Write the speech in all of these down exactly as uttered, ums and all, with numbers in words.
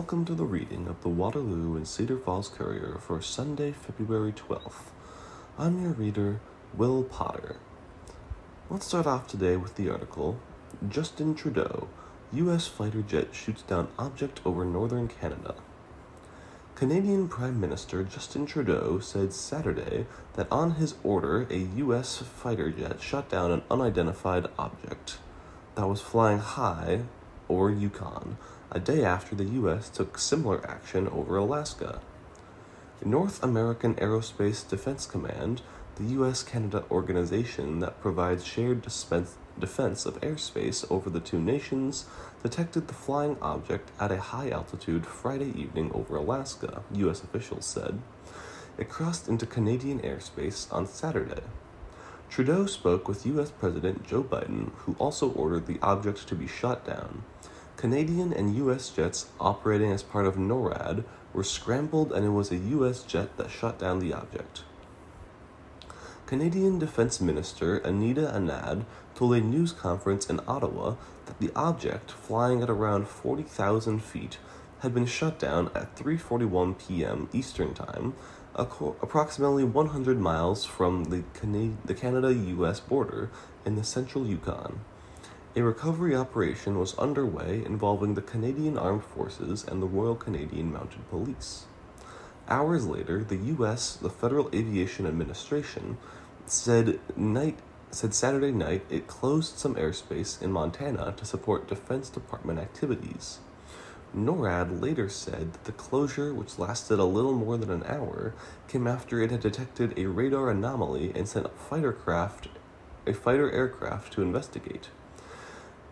Welcome to the reading of the Waterloo and Cedar Falls Courier for Sunday, February twelfth. I'm your reader, Will Potter. Let's start off today with the article, Justin Trudeau, U S fighter jet shoots down object over northern Canada. Canadian Prime Minister Justin Trudeau said Saturday that on his order, a U S fighter jet shot down an unidentified object that was flying high over Yukon, a day after the U S took similar action over Alaska. North American Aerospace Defense Command, the U S-Canada organization that provides shared dispense, defense of airspace over the two nations, detected the flying object at a high altitude Friday evening over Alaska, U S officials said. It crossed into Canadian airspace on Saturday. Trudeau spoke with U S President Joe Biden, who also ordered the object to be shot down. Canadian and U S jets operating as part of NORAD were scrambled, and it was a U S jet that shot down the object. Canadian Defence Minister Anita Anand told a news conference in Ottawa that the object, flying at around forty thousand feet, had been shot down at three forty-one p.m. Eastern Time, approximately one hundred miles from the Canada U S border in the central Yukon. A recovery operation was underway involving the Canadian Armed Forces and the Royal Canadian Mounted Police. Hours later, the U S, the Federal Aviation Administration, said night said Saturday night it closed some airspace in Montana to support Defense Department activities. NORAD later said that the closure, which lasted a little more than an hour, came after it had detected a radar anomaly and sent a fighter craft, a fighter aircraft to investigate.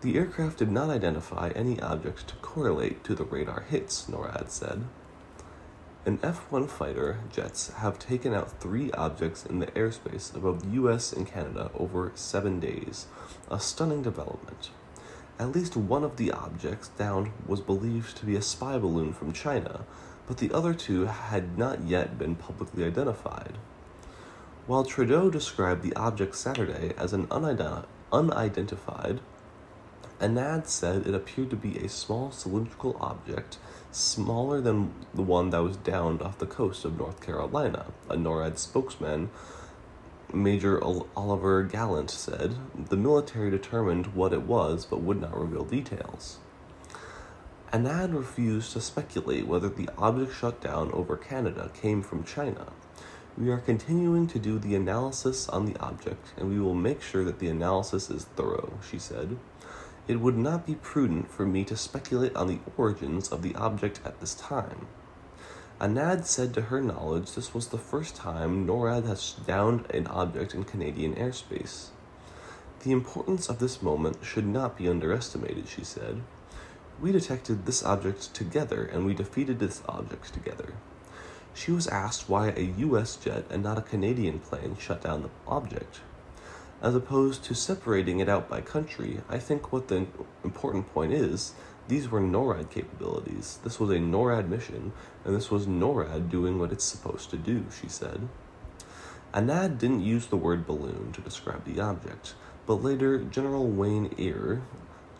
The aircraft did not identify any object to correlate to the radar hits, NORAD said. An F one fighter jets have taken out three objects in the airspace above the U S and Canada over seven days, a stunning development. At least one of the objects downed was believed to be a spy balloon from China, but the other two had not yet been publicly identified. While Trudeau described the object Saturday as an unident- unidentified, Anand said it appeared to be a small cylindrical object, smaller than the one that was downed off the coast of North Carolina, a NORAD spokesman, Major Oliver Gallant, said. The military determined what it was, but would not reveal details. Anand refused to speculate whether the object shot down over Canada came from China. We are continuing to do the analysis on the object, and we will make sure that the analysis is thorough, she said. It would not be prudent for me to speculate on the origins of the object at this time. Anand said to her knowledge this was the first time NORAD has downed an object in Canadian airspace. The importance of this moment should not be underestimated, she said. We detected this object together and we defeated this object together. She was asked why a U S jet and not a Canadian plane shut down the object. As opposed to separating it out by country, I think what the important point is, these were NORAD capabilities. This was a NORAD mission, and this was NORAD doing what it's supposed to do, she said. Anand didn't use the word balloon to describe the object, but later General Wayne Eyre,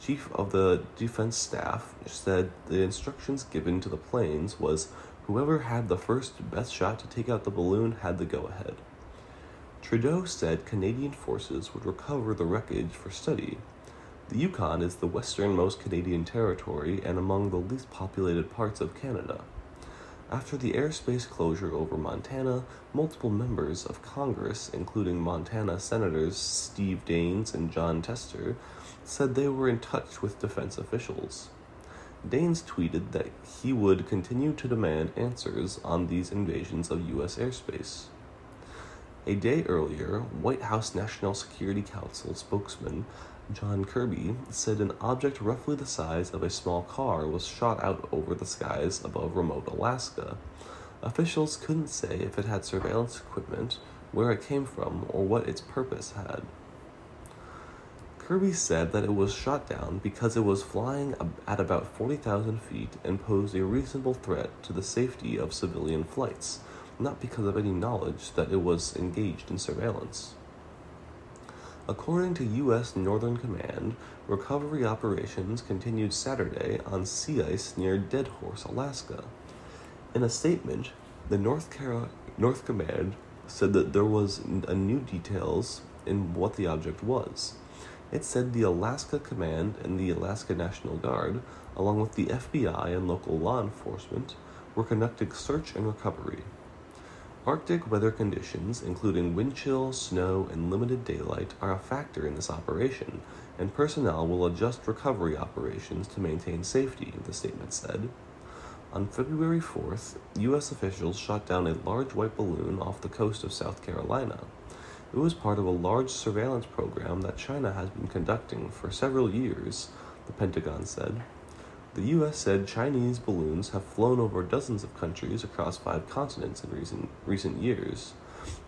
chief of the defense staff, said the instructions given to the planes was, whoever had the first best shot to take out the balloon had the go-ahead. Trudeau said Canadian forces would recover the wreckage for study. The Yukon is the westernmost Canadian territory and among the least populated parts of Canada. After the airspace closure over Montana, multiple members of Congress, including Montana Senators Steve Daines and John Tester, said they were in touch with defense officials. Daines tweeted that he would continue to demand answers on these invasions of U S airspace. A day earlier, White House National Security Council spokesman John Kirby said an object roughly the size of a small car was shot out over the skies above remote Alaska. Officials couldn't say if it had surveillance equipment, where it came from, or what its purpose had. Kirby said that it was shot down because it was flying at about forty thousand feet and posed a reasonable threat to the safety of civilian flights, not because of any knowledge that it was engaged in surveillance. According to U S Northern Command, recovery operations continued Saturday on sea ice near Dead Horse, Alaska. In a statement, the North Car- North Command said that there was a new details in what the object was. It said the Alaska Command and the Alaska National Guard, along with the F B I and local law enforcement, were conducting search and recovery. Arctic weather conditions, including wind chill, snow, and limited daylight, are a factor in this operation, and personnel will adjust recovery operations to maintain safety, the statement said. On February fourth, U S officials shot down a large white balloon off the coast of South Carolina. It was part of a large surveillance program that China has been conducting for several years, the Pentagon said. The U S said Chinese balloons have flown over dozens of countries across five continents in recent, recent years,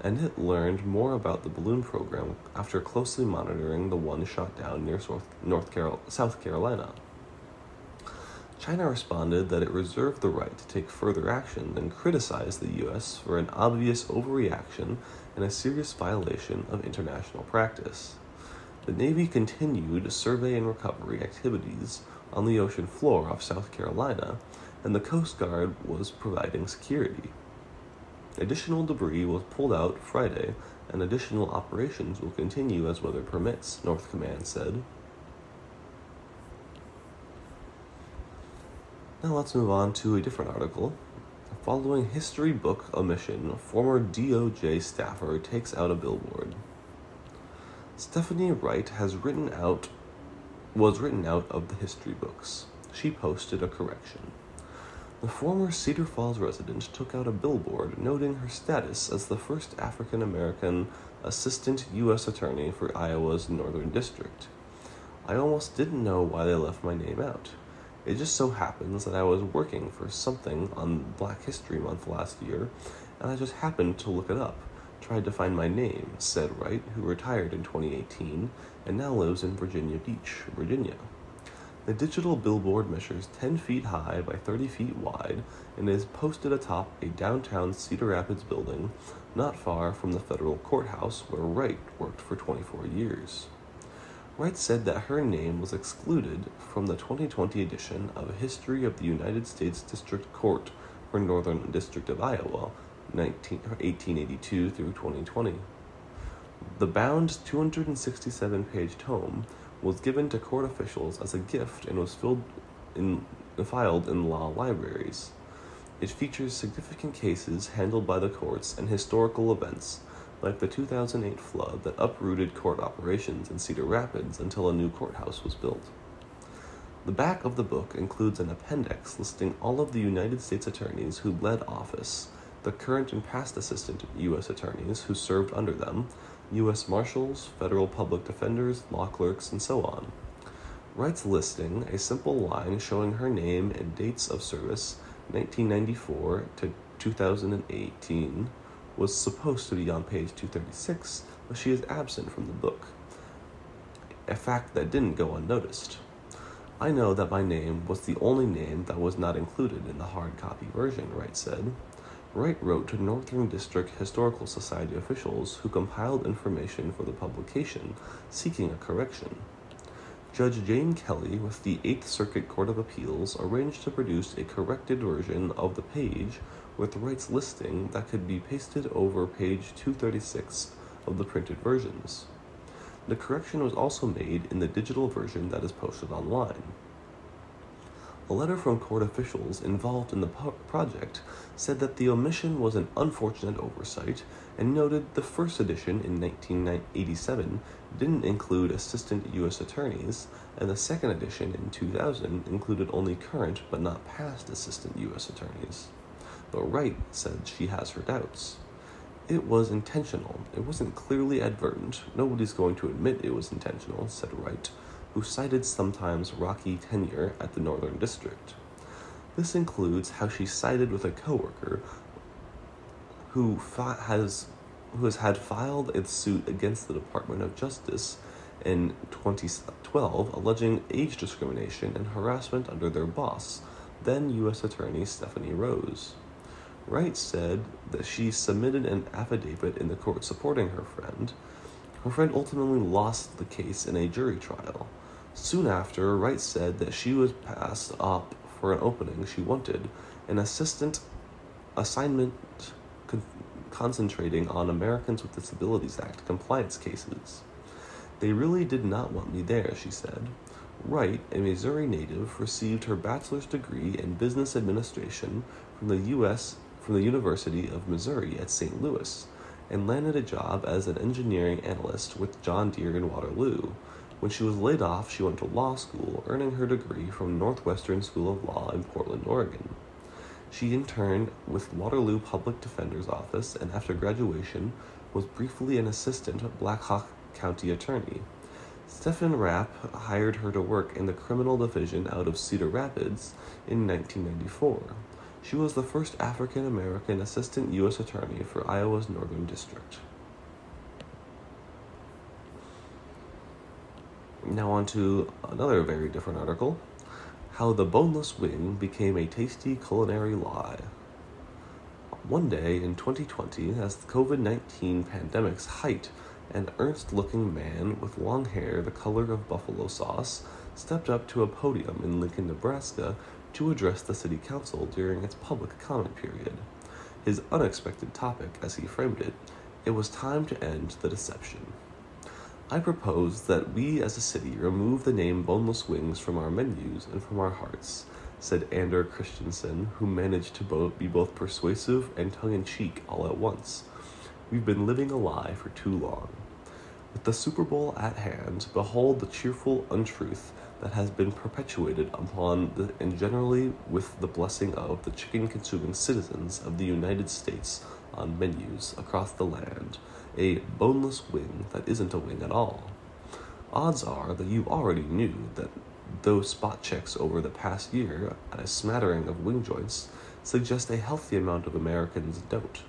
and it learned more about the balloon program after closely monitoring the one shot down near North, North Carol, South Carolina. China responded that it reserved the right to take further action and criticized the U S for an obvious overreaction and a serious violation of international practice. The Navy continued survey and recovery activities on the ocean floor off South Carolina, and the Coast Guard was providing security. Additional debris was pulled out Friday, and additional operations will continue as weather permits, North Command said. Now let's move on to a different article. Following history book omission, former D O J staffer takes out a billboard. Stephanie Wright has written out, was written out of the history books. She posted a correction. The former Cedar Falls resident took out a billboard noting her status as the first African-American assistant U S attorney for Iowa's Northern District. I almost didn't know why they left my name out. It just so happens that I was working for something on Black History Month last year, and I just happened to look it up, tried to find my name, said Wright, who retired in twenty eighteen and now lives in Virginia Beach, Virginia. The digital billboard measures ten feet high by thirty feet wide and is posted atop a downtown Cedar Rapids building not far from the federal courthouse where Wright worked for twenty-four years. Wright said that her name was excluded from the twenty twenty edition of A History of the United States District Court for Northern District of Iowa, eighteen eighty-two through twenty twenty. The bound two hundred sixty-seven page tome was given to court officials as a gift and was filled in, filed in law libraries. It features significant cases handled by the courts and historical events, like the two thousand eight flood that uprooted court operations in Cedar Rapids until a new courthouse was built. The back of the book includes an appendix listing all of the United States attorneys who led office, the current and past assistant U S attorneys who served under them, U S marshals, federal public defenders, law clerks, and so on. Wright's listing, a simple line showing her name and dates of service, nineteen ninety-four to two thousand eighteen, was supposed to be on page two thirty-six, but she is absent from the book, a fact that didn't go unnoticed. I know that my name was the only name that was not included in the hard copy version, Wright said. Wright wrote to Northern District Historical Society officials who compiled information for the publication, seeking a correction. Judge Jane Kelly with the Eighth Circuit Court of Appeals arranged to produce a corrected version of the page with Wright's listing that could be pasted over page two thirty-six of the printed versions. The correction was also made in the digital version that is posted online. A letter from court officials involved in the po- project said that the omission was an unfortunate oversight and noted the first edition in nineteen eighty-seven didn't include assistant U S attorneys, and the second edition in two thousand included only current but not past assistant U S attorneys. Though Wright said she has her doubts. It was intentional. It wasn't clearly advertent. Nobody's going to admit it was intentional, said Wright, who cited sometimes rocky tenure at the Northern District. This includes how she sided with a coworker who fi- has who has had filed a suit against the Department of Justice in twenty twelve alleging age discrimination and harassment under their boss, then U S Attorney Stephanie Rose. Wright said that she submitted an affidavit in the court supporting her friend, her friend ultimately lost the case in a jury trial. Soon after, Wright said that she was passed up for an opening she wanted, an assistant assignment con- concentrating on Americans with Disabilities Act compliance cases. "They really did not want me there," she said. Wright, a Missouri native, received her bachelor's degree in business administration from the U S from the University of Missouri at Saint Louis, and landed a job as an engineering analyst with John Deere in Waterloo. When she was laid off, she went to law school, earning her degree from Northwestern School of Law in Portland, Oregon. She interned with Waterloo Public Defender's Office, and after graduation, was briefly an assistant Black Hawk County attorney. Stephen Rapp hired her to work in the criminal division out of Cedar Rapids in nineteen ninety-four. She was the first African-American assistant U S attorney for Iowa's Northern District. Now on to another very different article. How the boneless wing became a tasty culinary lie. One day in twenty twenty, as the covid nineteen pandemic's height, an earnest-looking man with long hair the color of buffalo sauce stepped up to a podium in Lincoln, Nebraska, to address the city council during its public comment period. His unexpected topic, as he framed it, it was time to end the deception. "I propose that we as a city remove the name boneless wings from our menus and from our hearts," said Anders Christiansen, who managed to bo- be both persuasive and tongue-in-cheek all at once. "We've been living a lie for too long. With the Super Bowl at hand, behold the cheerful untruth that has been perpetuated upon the, and generally with the blessing of the chicken-consuming citizens of the United States on menus across the land, a boneless wing that isn't a wing at all. Odds are that you already knew that those spot checks over the past year at a smattering of wing joints suggest a healthy amount of Americans don't.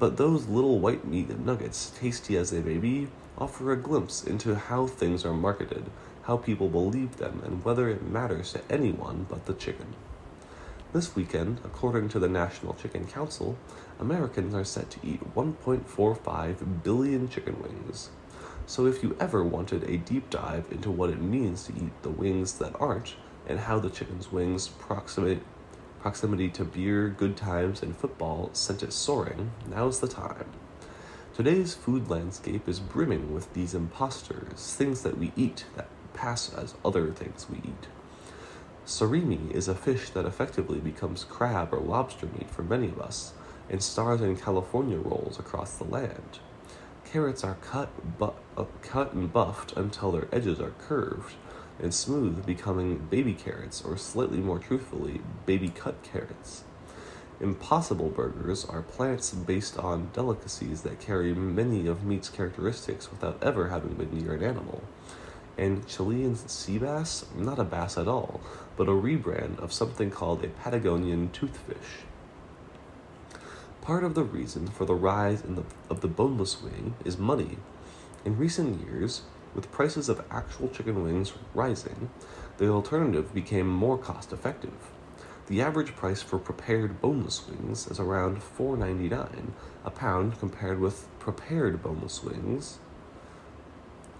But those little white meat nuggets, tasty as they may be, offer a glimpse into how things are marketed, how people believe them, and whether it matters to anyone but the chicken. This weekend, according to the National Chicken Council, Americans are set to eat one point four five billion chicken wings. So if you ever wanted a deep dive into what it means to eat the wings that aren't, and how the chicken's wings proximate proximity to beer, good times, and football sent it soaring, now's the time. Today's food landscape is brimming with these imposters, things that we eat that pass as other things we eat. Surimi is a fish that effectively becomes crab or lobster meat for many of us, and stars in California rolls across the land. Carrots are cut, bu- uh, cut and buffed until their edges are curved, and smooth, becoming baby carrots, or slightly more truthfully, baby cut carrots. Impossible burgers are plants based on delicacies that carry many of meat's characteristics without ever having been near an animal. And Chilean sea bass, not a bass at all, but a rebrand of something called a Patagonian toothfish. Part of the reason for the rise in the, of the boneless wing is money. In recent years, with prices of actual chicken wings rising, the alternative became more cost-effective. The average price for prepared boneless wings is around four dollars and ninety-nine cents a pound, compared with prepared boneless wings,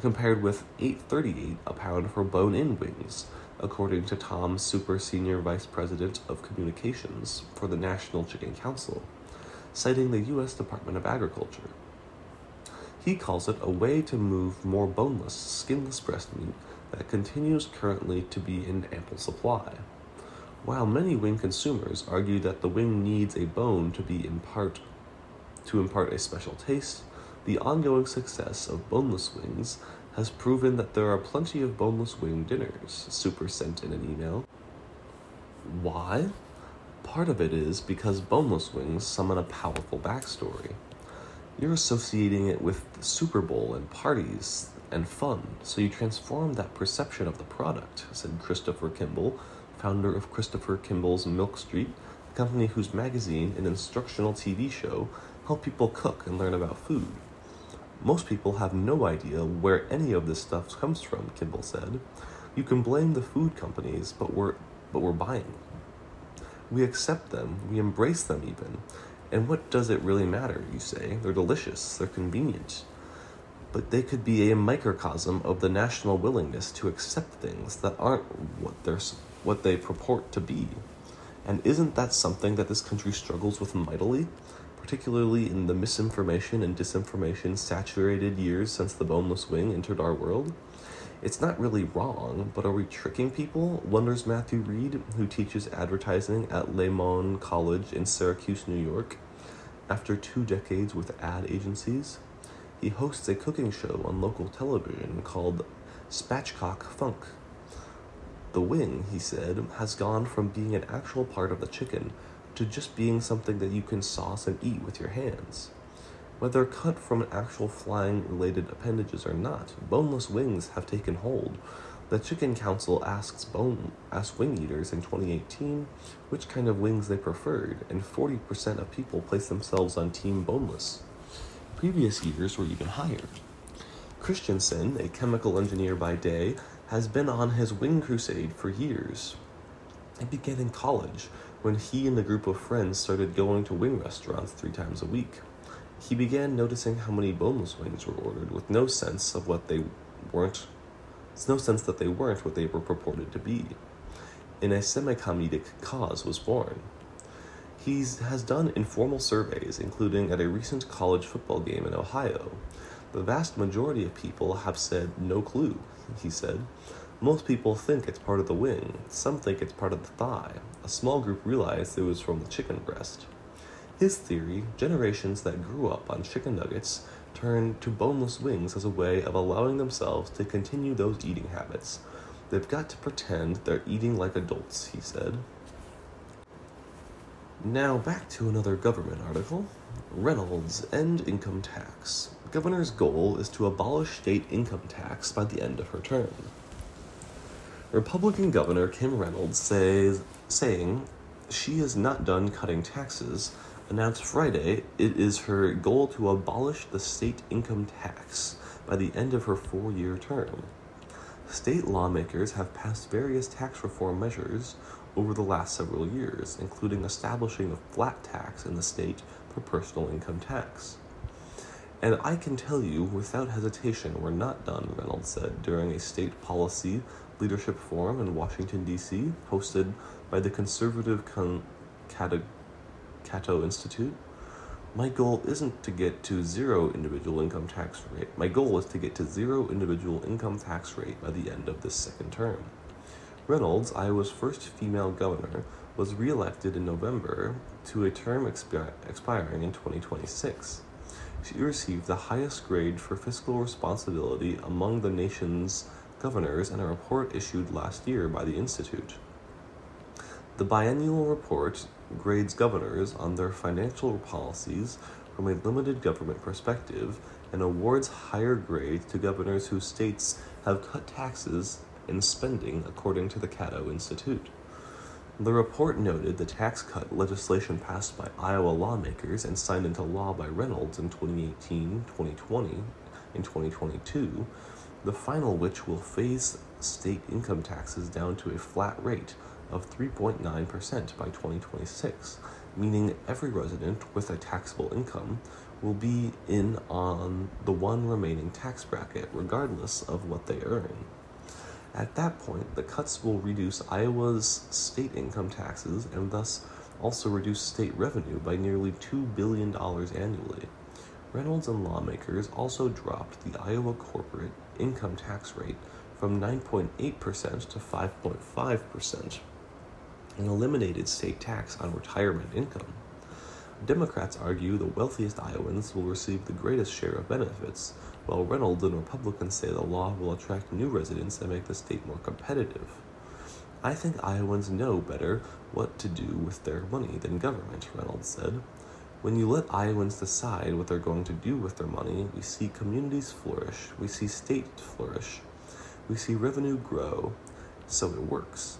compared with eight dollars and thirty-eight cents a pound for bone-in wings, according to Tom Super, Senior Vice President of Communications for the National Chicken Council, citing the U S Department of Agriculture. He calls it a way to move more boneless, skinless breast meat that continues currently to be in ample supply. While many wing consumers argue that the wing needs a bone to be impart, to impart a special taste, the ongoing success of boneless wings has proven that there are plenty of boneless wing dinners, Super sent in an email. Why? Part of it is because boneless wings summon a powerful backstory. You're associating it with the Super Bowl and parties and fun, so you transform that perception of the product, said Christopher Kimball, founder of Christopher Kimball's Milk Street, a company whose magazine and instructional T V show help people cook and learn about food. Most people have no idea where any of this stuff comes from, Kimball said. You can blame the food companies, but we're, but we're buying them. We accept them, we embrace them even. And what does it really matter, you say? They're delicious, they're convenient. but they could be a microcosm of the national willingness to accept things that aren't what they're what they purport to be. And isn't that something that this country struggles with mightily, particularly in the misinformation and disinformation saturated years since the boneless wing entered our world? It's not really wrong, but are we tricking people, wonders Matthew Reed, who teaches advertising at Le Mon College in Syracuse, New York, after two decades with ad agencies. He hosts a cooking show on local television called Spatchcock Funk. The wing, he said, has gone from being an actual part of the chicken to just being something that you can sauce and eat with your hands. Whether cut from an actual flying-related appendages or not, boneless wings have taken hold. The Chicken Council asks bone, asked wing eaters in twenty eighteen which kind of wings they preferred, and forty percent of people placed themselves on Team Boneless. Previous years were even higher. Christiansen, a chemical engineer by day, has been on his wing crusade for years. It began in college, when he and a group of friends started going to wing restaurants three times a week. He began noticing how many boneless wings were ordered with no sense of what they weren't, it's no sense that they weren't what they were purported to be. And a semi-comedic cause was born. He has done informal surveys, including at a recent college football game in Ohio. The vast majority of people have said no clue, he said. Most people think it's part of the wing. Some think it's part of the thigh. A small group realized it was from the chicken breast. His theory, generations that grew up on chicken nuggets turned to boneless wings as a way of allowing themselves to continue those eating habits. They've got to pretend they're eating like adults, he said. Now back to another government article. Reynolds, end income tax. Governor's goal is to abolish state income tax by the end of her term. Republican Governor Kim Reynolds says, saying she is not done cutting taxes, announced Friday it is her goal to abolish the state income tax by the end of her four-year term. State lawmakers have passed various tax reform measures over the last several years, including establishing a flat tax in the state for personal income tax. And I can tell you without hesitation we're not done, Reynolds said during a state policy leadership forum in Washington, D C, hosted by the conservative Con- Cato-, Cato Institute. My goal isn't to get to zero individual income tax rate. My goal is to get to zero individual income tax rate by the end of this second term. Reynolds, Iowa's first female governor, was reelected in November to a term expi- expiring in twenty twenty-six. She received the highest grade for fiscal responsibility among the nation's governors in a report issued last year by the Institute. The biennial report grades governors on their financial policies from a limited government perspective and awards higher grades to governors whose states have cut taxes and spending, according to the Cato Institute. The report noted the tax cut legislation passed by Iowa lawmakers and signed into law by Reynolds in twenty eighteen, twenty twenty, and twenty twenty-two, the final which will phase state income taxes down to a flat rate of three point nine percent by twenty twenty-six, meaning every resident with a taxable income will be in on the one remaining tax bracket, regardless of what they earn. At that point, the cuts will reduce Iowa's state income taxes and thus also reduce state revenue by nearly two billion dollars annually. Reynolds and lawmakers also dropped the Iowa corporate income tax rate from nine point eight percent to five point five percent and eliminated state tax on retirement income. Democrats argue the wealthiest Iowans will receive the greatest share of benefits, while Reynolds and Republicans say the law will attract new residents and make the state more competitive. I think Iowans know better what to do with their money than government, Reynolds said. When you let Iowans decide what they're going to do with their money, we see communities flourish, we see states flourish, we see revenue grow, so it works.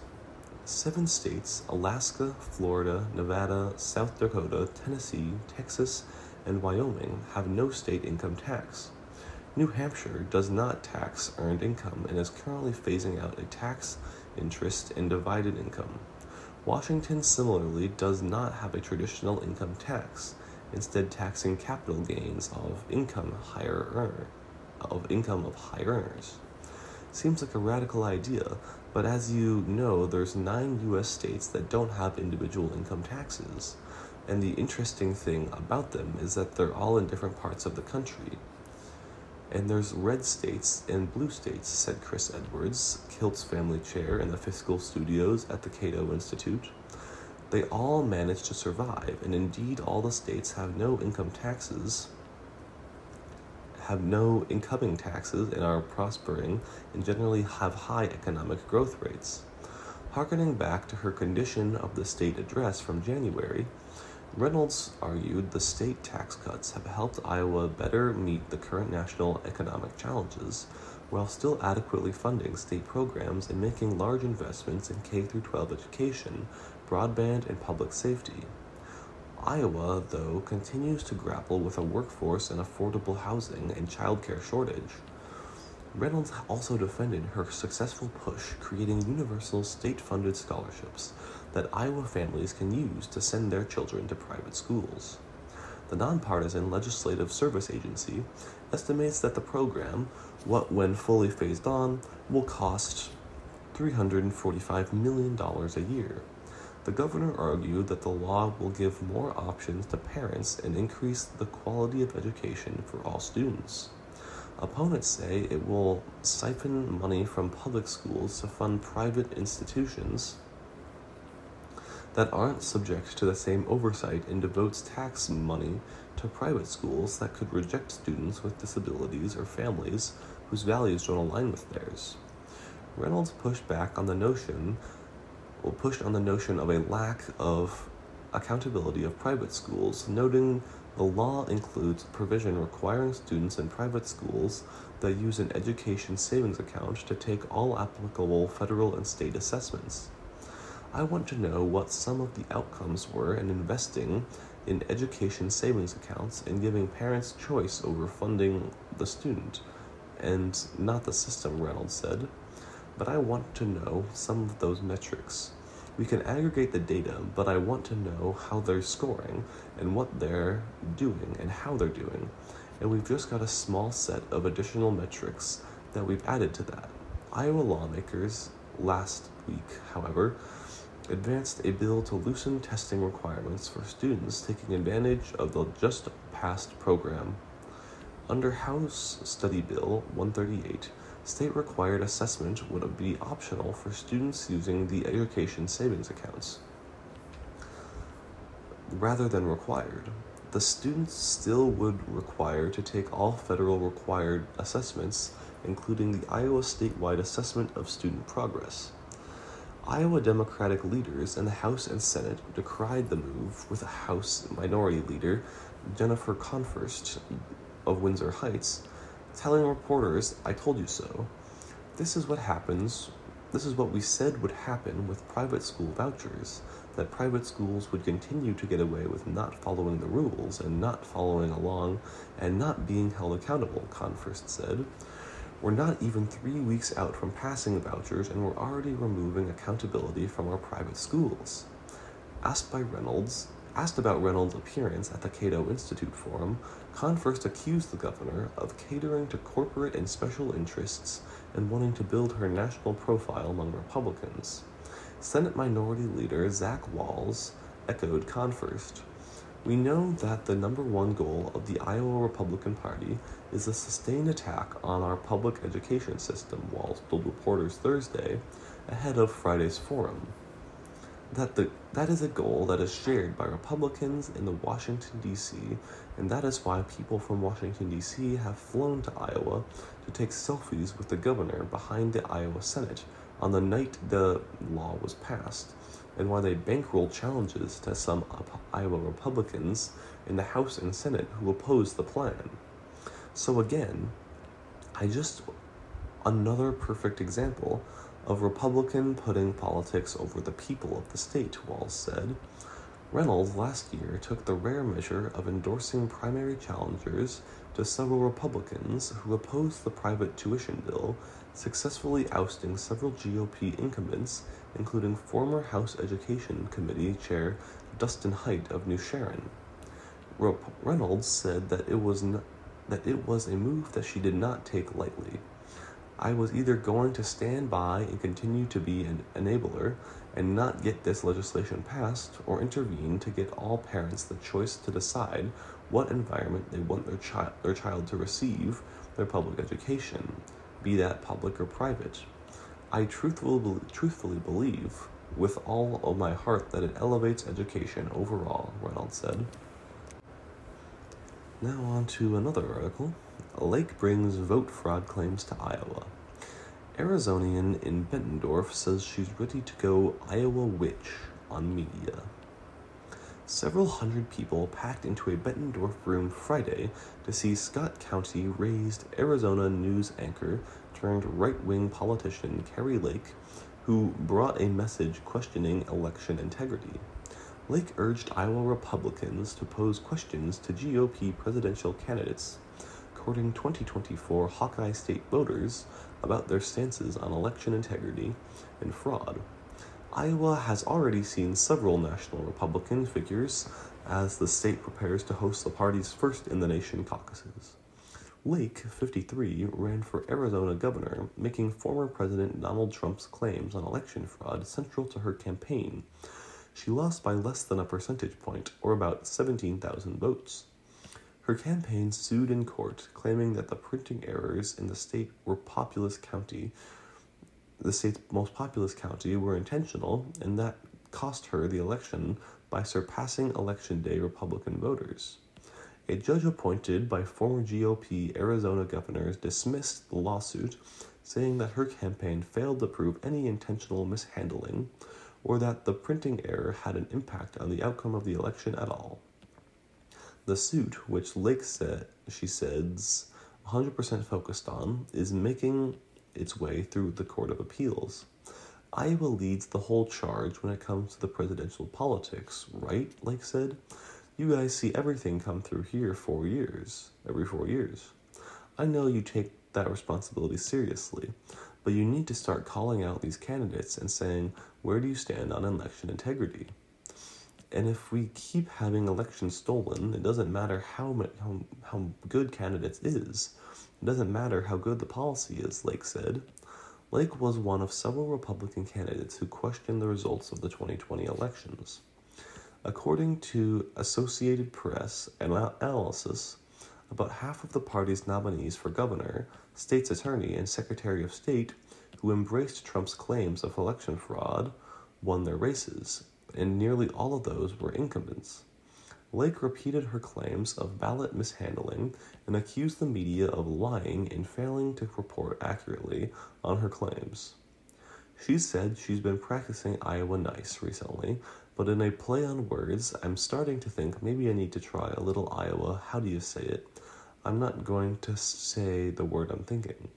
Seven states, Alaska, Florida, Nevada, South Dakota, Tennessee, Texas, and Wyoming, have no state income tax. New Hampshire does not tax earned income and is currently phasing out a tax, interest, and divided income. Washington similarly does not have a traditional income tax, instead taxing capital gains of income higher earn, of income of higher earners. Seems like a radical idea, but as you know, there's nine U S states that don't have individual income taxes, and the interesting thing about them is that they're all in different parts of the country. And there's red states and blue states, said Chris Edwards, Kilt's family chair in the fiscal studios at the Cato Institute. They all managed to survive, and indeed all the states have no income taxes, have no incoming taxes and are prospering and generally have high economic growth rates. Harkening back to her condition of the state address from January, Reynolds argued the state tax cuts have helped Iowa better meet the current national economic challenges, while still adequately funding state programs and making large investments in K through twelve education, broadband, and public safety. Iowa, though, continues to grapple with a workforce and affordable housing and childcare shortage. Reynolds also defended her successful push creating universal state-funded scholarships that Iowa families can use to send their children to private schools. The Nonpartisan Legislative Service Agency estimates that the program, what when fully phased on, will cost three hundred forty-five million dollars a year. The governor argued that the law will give more options to parents and increase the quality of education for all students. Opponents say it will siphon money from public schools to fund private institutions that aren't subject to the same oversight and devotes tax money to private schools that could reject students with disabilities or families whose values don't align with theirs. Reynolds pushed back on the notion Will push on the notion of a lack of accountability of private schools, noting the law includes a provision requiring students in private schools that use an education savings account to take all applicable federal and state assessments. I want to know what some of the outcomes were in investing in education savings accounts and giving parents choice over funding the student, and not the system, Reynolds said. But I want to know some of those metrics. We can aggregate the data, but I want to know how they're scoring and what they're doing and how they're doing. And we've just got a small set of additional metrics that we've added to that. Iowa lawmakers last week, however, advanced a bill to loosen testing requirements for students taking advantage of the just passed program. Under House Study Bill one thirty-eight, state-required assessment would be optional for students using the education savings accounts, rather than required. The students still would require to take all federal required assessments, including the Iowa statewide assessment of student progress. Iowa Democratic leaders in the House and Senate decried the move, with House Minority Leader Jennifer Konfrst of Windsor Heights telling reporters, "I told you so. This is what happens. This is what we said would happen with private school vouchers, that private schools would continue to get away with not following the rules and not following along and not being held accountable," Konfrst said. "We're not even three weeks out from passing vouchers and we're already removing accountability from our private schools." Asked by Reynolds, Asked about Reynolds' appearance at the Cato Institute Forum, Konfrst accused the governor of catering to corporate and special interests and wanting to build her national profile among Republicans. Senate Minority Leader Zach Walz echoed Konfrst. "We know that the number one goal of the Iowa Republican Party is a sustained attack on our public education system," Walz told reporters Thursday, ahead of Friday's forum. That the that is a goal that is shared by Republicans in the Washington, D C, and that is why people from Washington, D C have flown to Iowa to take selfies with the governor behind the Iowa Senate on the night the law was passed, and why they bankroll challenges to some Iowa Republicans in the House and Senate who oppose the plan. So again, I just another perfect example of Republican putting politics over the people of the state," Walz said. Reynolds last year took the rare measure of endorsing primary challengers to several Republicans who opposed the private tuition bill, successfully ousting several G O P incumbents, including former House Education Committee Chair Dustin Haidt of New Sharon. Reynolds said that it was n- that it was a move that she did not take lightly. I was either going to stand by and continue to be an enabler and not get this legislation passed, or intervene to get all parents the choice to decide what environment they want their child their child to receive their public education, be that public or private. I truthfully, truthfully believe with all of my heart that it elevates education overall, Reynolds said. Now on to another article. Lake brings vote fraud claims to Iowa. Arizonian in Bettendorf says she's ready to go Iowa witch on media. Several hundred people packed into a Bettendorf room Friday to see Scott County raised Arizona news anchor turned right-wing politician Kerry Lake, who brought a message questioning election integrity. Lake urged Iowa Republicans to pose questions to G O P presidential candidates, courting twenty twenty-four Hawkeye State voters about their stances on election integrity and fraud. Iowa has already seen several national Republican figures as the state prepares to host the party's first-in-the-nation caucuses. Lake, fifty-three, ran for Arizona governor, making former President Donald Trump's claims on election fraud central to her campaign. She lost by less than a percentage point, or about seventeen thousand votes. Her campaign sued in court, claiming that the printing errors in the state were populous county, the state's most populous county, were intentional, and that cost her the election by surpassing Election Day Republican voters. A judge appointed by former G O P Arizona governors dismissed the lawsuit, saying that her campaign failed to prove any intentional mishandling or that the printing error had an impact on the outcome of the election at all. The suit, which Lake said she says one hundred percent focused on, is making its way through the Court of Appeals. Iowa leads the whole charge when it comes to the presidential politics, right? Lake said. You guys see everything come through here four years, every four years. I know you take that responsibility seriously, but you need to start calling out these candidates and saying, where do you stand on election integrity? And if we keep having elections stolen, it doesn't matter how much, how, how good candidates is. It doesn't matter how good the policy is, Lake said. Lake was one of several Republican candidates who questioned the results of the twenty twenty elections. According to Associated Press analysis, about half of the party's nominees for governor, state's attorney, and secretary of state who embraced Trump's claims of election fraud won their races, and nearly all of those were incumbents. Lake repeated her claims of ballot mishandling and accused the media of lying and failing to report accurately on her claims. She said she's been practicing Iowa nice recently, but in a play on words, I'm starting to think maybe I need to try a little Iowa, how do you say it? I'm not going to say the word I'm thinking.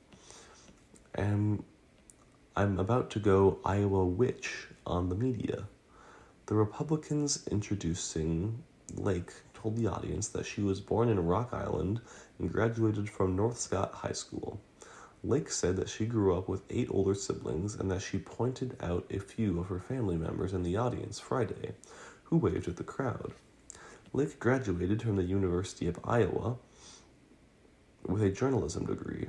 And I'm about to go Iowa witch on the media. The Republicans introducing Lake told the audience that she was born in Rock Island and graduated from North Scott High School. Lake said that she grew up with eight older siblings and that she pointed out a few of her family members in the audience Friday, who waved at the crowd. Lake graduated from the University of Iowa with a journalism degree.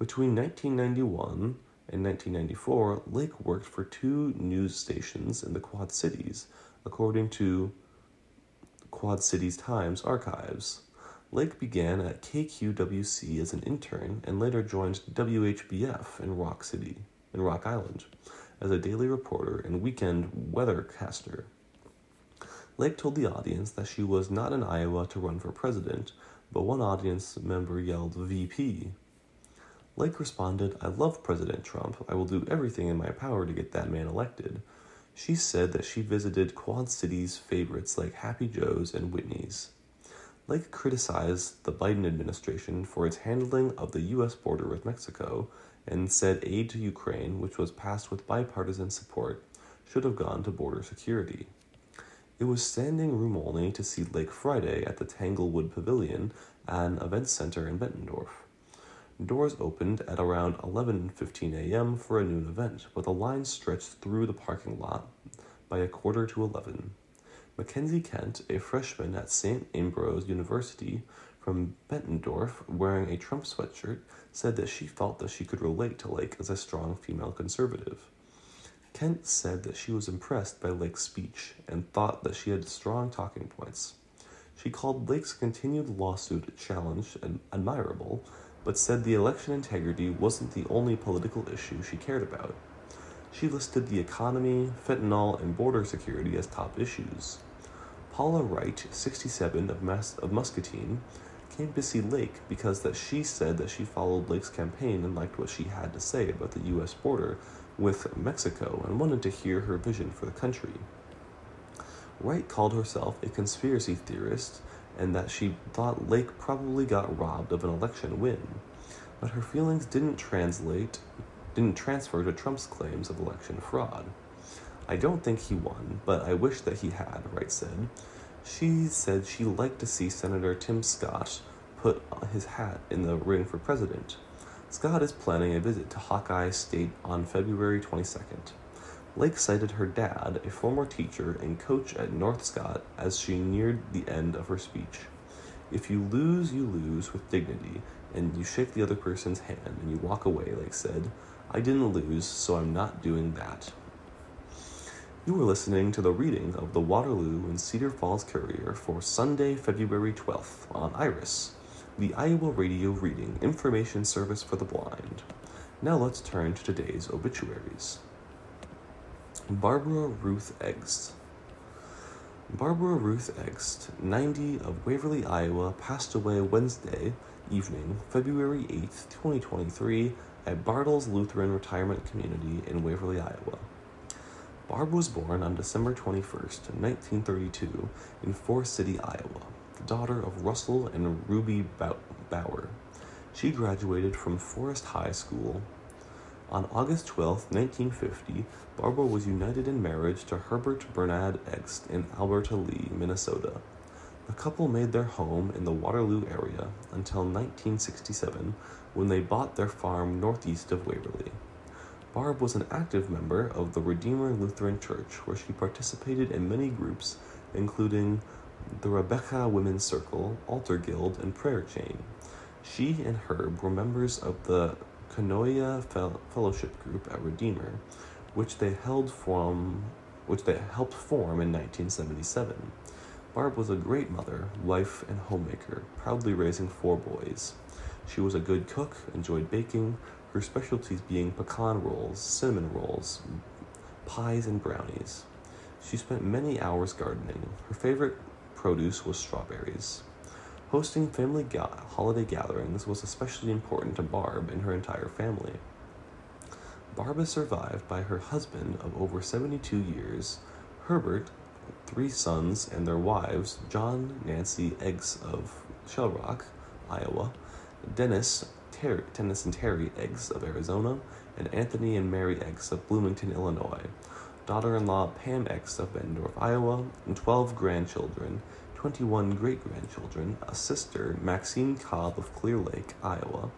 Between nineteen ninety-one and nineteen ninety-four, Lake worked for two news stations in the Quad Cities, according to Quad Cities Times archives. Lake began at K Q W C as an intern and later joined W H B F in Rock City, in Rock Island, as a daily reporter and weekend weathercaster. Lake told the audience that she was not in Iowa to run for president, but one audience member yelled V P. Lake responded, "I love President Trump. I will do everything in my power to get that man elected." She said that she visited Quad Cities favorites like Happy Joe's and Whitney's. Lake criticized the Biden administration for its handling of the U S border with Mexico and said aid to Ukraine, which was passed with bipartisan support, should have gone to border security. It was standing room only to see Lake Friday at the Tanglewood Pavilion, an event center in Bettendorf. Doors opened at around eleven fifteen a.m. for a noon event, but the line stretched through the parking lot by a quarter to eleven. Mackenzie Kent, a freshman at Saint Ambrose University from Bettendorf, wearing a Trump sweatshirt, said that she felt that she could relate to Lake as a strong female conservative. Kent said that she was impressed by Lake's speech and thought that she had strong talking points. She called Lake's continued lawsuit a challenge and admirable, but said the election integrity wasn't the only political issue she cared about. She listed the economy, fentanyl, and border security as top issues. Paula Wright, sixty-seven, of, Mas- of Muscatine, came to see Lake because that she said that she followed Lake's campaign and liked what she had to say about the U S border with Mexico and wanted to hear her vision for the country. Wright called herself a conspiracy theorist and that she thought Lake probably got robbed of an election win, but her feelings didn't translate, didn't transfer to Trump's claims of election fraud. I don't think he won, but I wish that he had, Wright said. She said she liked to see Senator Tim Scott put his hat in the ring for president. Scott is planning a visit to Hawkeye State on February twenty-second. Lake cited her dad, a former teacher and coach at North Scott, as she neared the end of her speech. If you lose, you lose with dignity, and you shake the other person's hand and you walk away, Lake said. I didn't lose, so I'm not doing that. You were listening to the reading of the Waterloo and Cedar Falls Courier for Sunday, February twelfth on IRIS, the Iowa Radio Reading Information Service for the Blind. Now let's turn to today's obituaries. Barbara Ruth Eggst. Barbara Ruth Eggst, ninety, of Waverly, Iowa, passed away Wednesday evening, February eighth, twenty twenty-three, at Bartles Lutheran Retirement Community in Waverly, Iowa. Barb was born on December twenty-first, nineteen thirty-two, in Forest City, Iowa, the daughter of Russell and Ruby Bauer. She graduated from Forest High School. On August twelfth, nineteen fifty, Barbara was united in marriage to Herbert Bernard Eggst in Alberta Lee, Minnesota. The couple made their home in the Waterloo area until nineteen sixty-seven, when they bought their farm northeast of Waverly. Barb was an active member of the Redeemer Lutheran Church, where she participated in many groups, including the Rebecca Women's Circle, Altar Guild, and Prayer Chain. She and Herb were members of the Kanoia Fellowship Group at Redeemer, which they held from, which they helped form in nineteen seventy-seven. Barb was a great mother, wife, and homemaker, proudly raising four boys. She was a good cook, enjoyed baking, her specialties being pecan rolls, cinnamon rolls, pies, and brownies. She spent many hours gardening. Her favorite produce was strawberries. Hosting family ga- holiday gatherings was especially important to Barb and her entire family. Barb is survived by her husband of over seventy-two years, Herbert, three sons and their wives, John Nancy Eggst of Shell Rock, Iowa, Dennis Terry, Dennis and Terry Eggst of Arizona, and Anthony and Mary Eggst of Bloomington, Illinois, daughter-in-law Pam Eggst of Bettendorf, Iowa, and twelve grandchildren, twenty-one great-grandchildren, a sister, Maxine Cobb of Clear Lake, Iowa,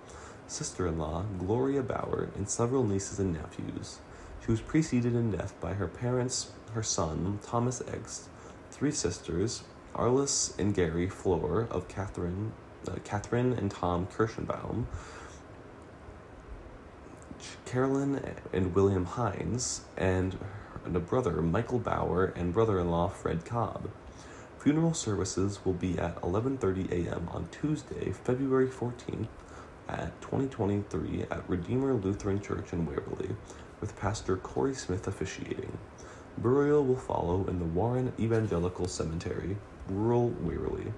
sister-in-law, Gloria Bauer, and several nieces and nephews. She was preceded in death by her parents, her son, Thomas Eggst, three sisters, Arlis and Gary Fleur of Catherine, Uh, Catherine and Tom Kirschenbaum, Carolyn and William Hines, and a brother, Michael Bauer, and brother-in-law, Fred Cobb. Funeral services will be at eleven thirty a.m. on Tuesday, February fourteenth, at twenty twenty-three at Redeemer Lutheran Church in Waverly, with Pastor Corey Smith officiating. Burial will follow in the Warren Evangelical Cemetery, rural Waverly.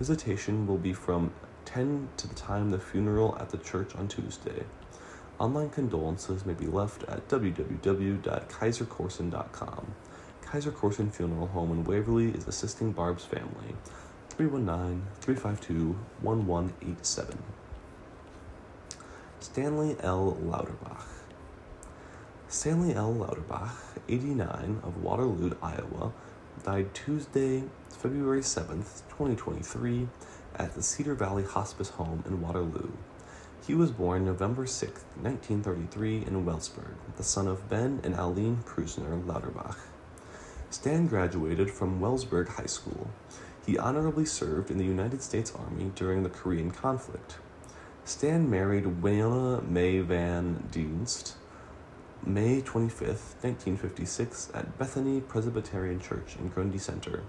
Visitation will be from ten to the time the funeral at the church on Tuesday. Online condolences may be left at w w w dot kaiser corson dot com. Kaiser Corson Funeral Home in Waverly is assisting Barb's family. three one nine, three five two, one one eight seven. Stanley L. Lauterbach. Stanley L. Lauterbach, eighty-nine, of Waterloo, Iowa, died Tuesday, February seventh, twenty twenty-three, at the Cedar Valley Hospice Home in Waterloo. He was born November sixth, nineteen thirty-three, in Wellsburg, the son of Ben and Aline Prusner Lauterbach. Stan graduated from Wellsburg High School. He honorably served in the United States Army during the Korean conflict. Stan married Wayla May Van Dienst, May twenty-fifth, nineteen fifty-six, at Bethany Presbyterian Church in Grundy Center.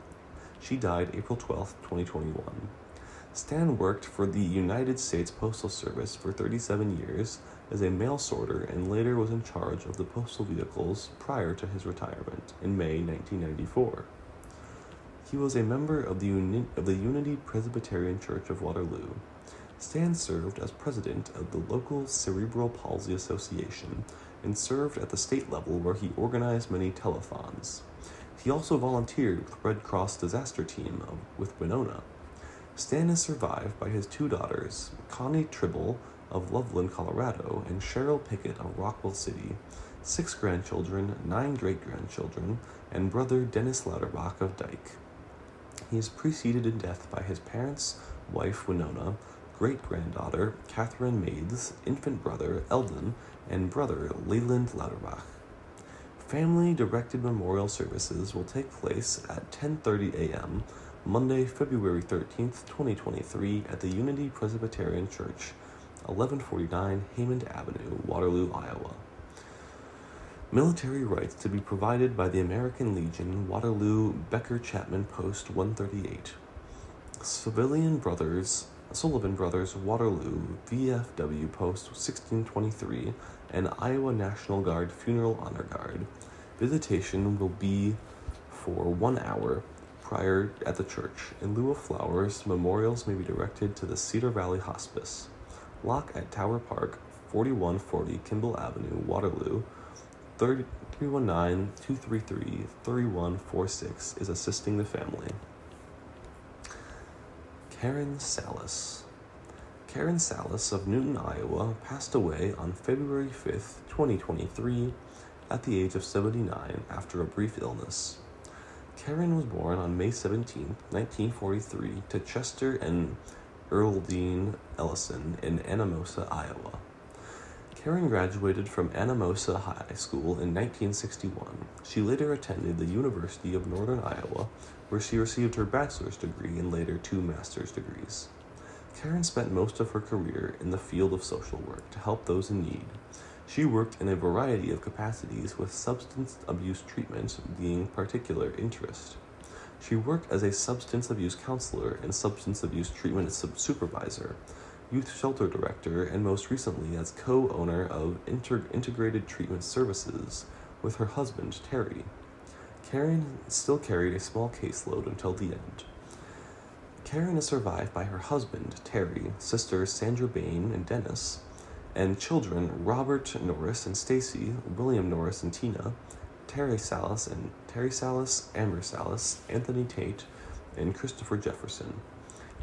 She died April twelfth, twenty twenty-one. Stan worked for the United States Postal Service for thirty-seven years as a mail sorter and later was in charge of the postal vehicles prior to his retirement in May nineteen ninety-four. He was a member of the, Uni- of the Unity Presbyterian Church of Waterloo. Stan served as president of the local Cerebral Palsy Association and served at the state level where he organized many telethons. He also volunteered with Red Cross Disaster Team of, with Winona. Stan is survived by his two daughters, Connie Tribble of Loveland, Colorado, and Cheryl Pickett of Rockwell City, six grandchildren, nine great-grandchildren, and brother Dennis Lauterbach of Dyke. He is preceded in death by his parents, wife Winona, great-granddaughter Catherine Maids, infant brother Eldon, and brother Leland Lauterbach. Family-directed memorial services will take place at ten thirty a.m. Monday, February thirteenth, twenty twenty-three, at the Unity Presbyterian Church, eleven forty-nine Hammond Avenue, Waterloo, Iowa. Military rights to be provided by the American Legion, Waterloo, Becker Chapman Post one thirty-eight. Civilian Brothers, Sullivan Brothers, Waterloo, V F W Post sixteen twenty-three, and Iowa National Guard Funeral Honor Guard. Visitation will be for one hour. Prior at the church, in lieu of flowers, memorials may be directed to the Cedar Valley Hospice. Lock at Tower Park, forty-one forty Kimball Avenue, Waterloo. three one nine, two three three, three one four six is assisting the family. Karen Salas. Karen Salas of Newton, Iowa, passed away on February fifth, twenty twenty-three, at the age of seventy-nine after a brief illness. Karen was born on May seventeenth, nineteen forty-three, to Chester and Earldine Ellison in Anamosa, Iowa. Karen graduated from Anamosa High School in nineteen sixty-one. She later attended the University of Northern Iowa, where she received her bachelor's degree and later two master's degrees. Karen spent most of her career in the field of social work to help those in need. She worked in a variety of capacities with substance abuse treatment being particular interest. She worked as a substance abuse counselor and substance abuse treatment supervisor, youth shelter director, and most recently as co-owner of Inter- Integrated Treatment Services with her husband, Terry. Karen still carried a small caseload until the end. Karen is survived by her husband, Terry, sisters Sandra Bain and Dennis, and children Robert Norris and Stacy, William Norris and Tina, Terry Salas and Terry Salas, Amber Salas, Anthony Tate, and Christopher Jefferson.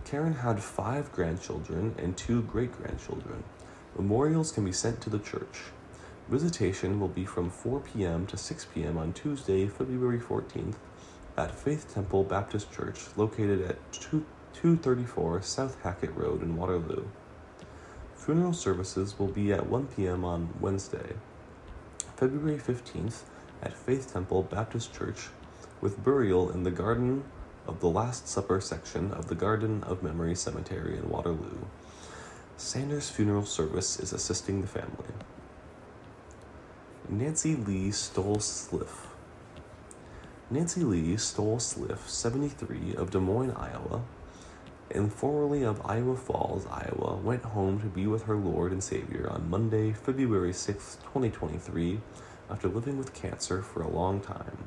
Karen had five grandchildren and two great-grandchildren. Memorials can be sent to the church. Visitation will be from four p.m. to six p.m. on Tuesday, February fourteenth, at Faith Temple Baptist Church, located at two thirty-four South Hackett Road in Waterloo. Funeral services will be at one p.m. on Wednesday, February fifteenth, at Faith Temple Baptist Church, with burial in the Garden of the Last Supper section of the Garden of Memory Cemetery in Waterloo. Sanders Funeral Service is assisting the family. Nancy Lee Stoll Sliff. Nancy Lee Stoll Sliff, seventy-three, of Des Moines, Iowa, and formerly of Iowa Falls, Iowa, went home to be with her Lord and Savior on Monday, February sixth, twenty twenty-three, after living with cancer for a long time.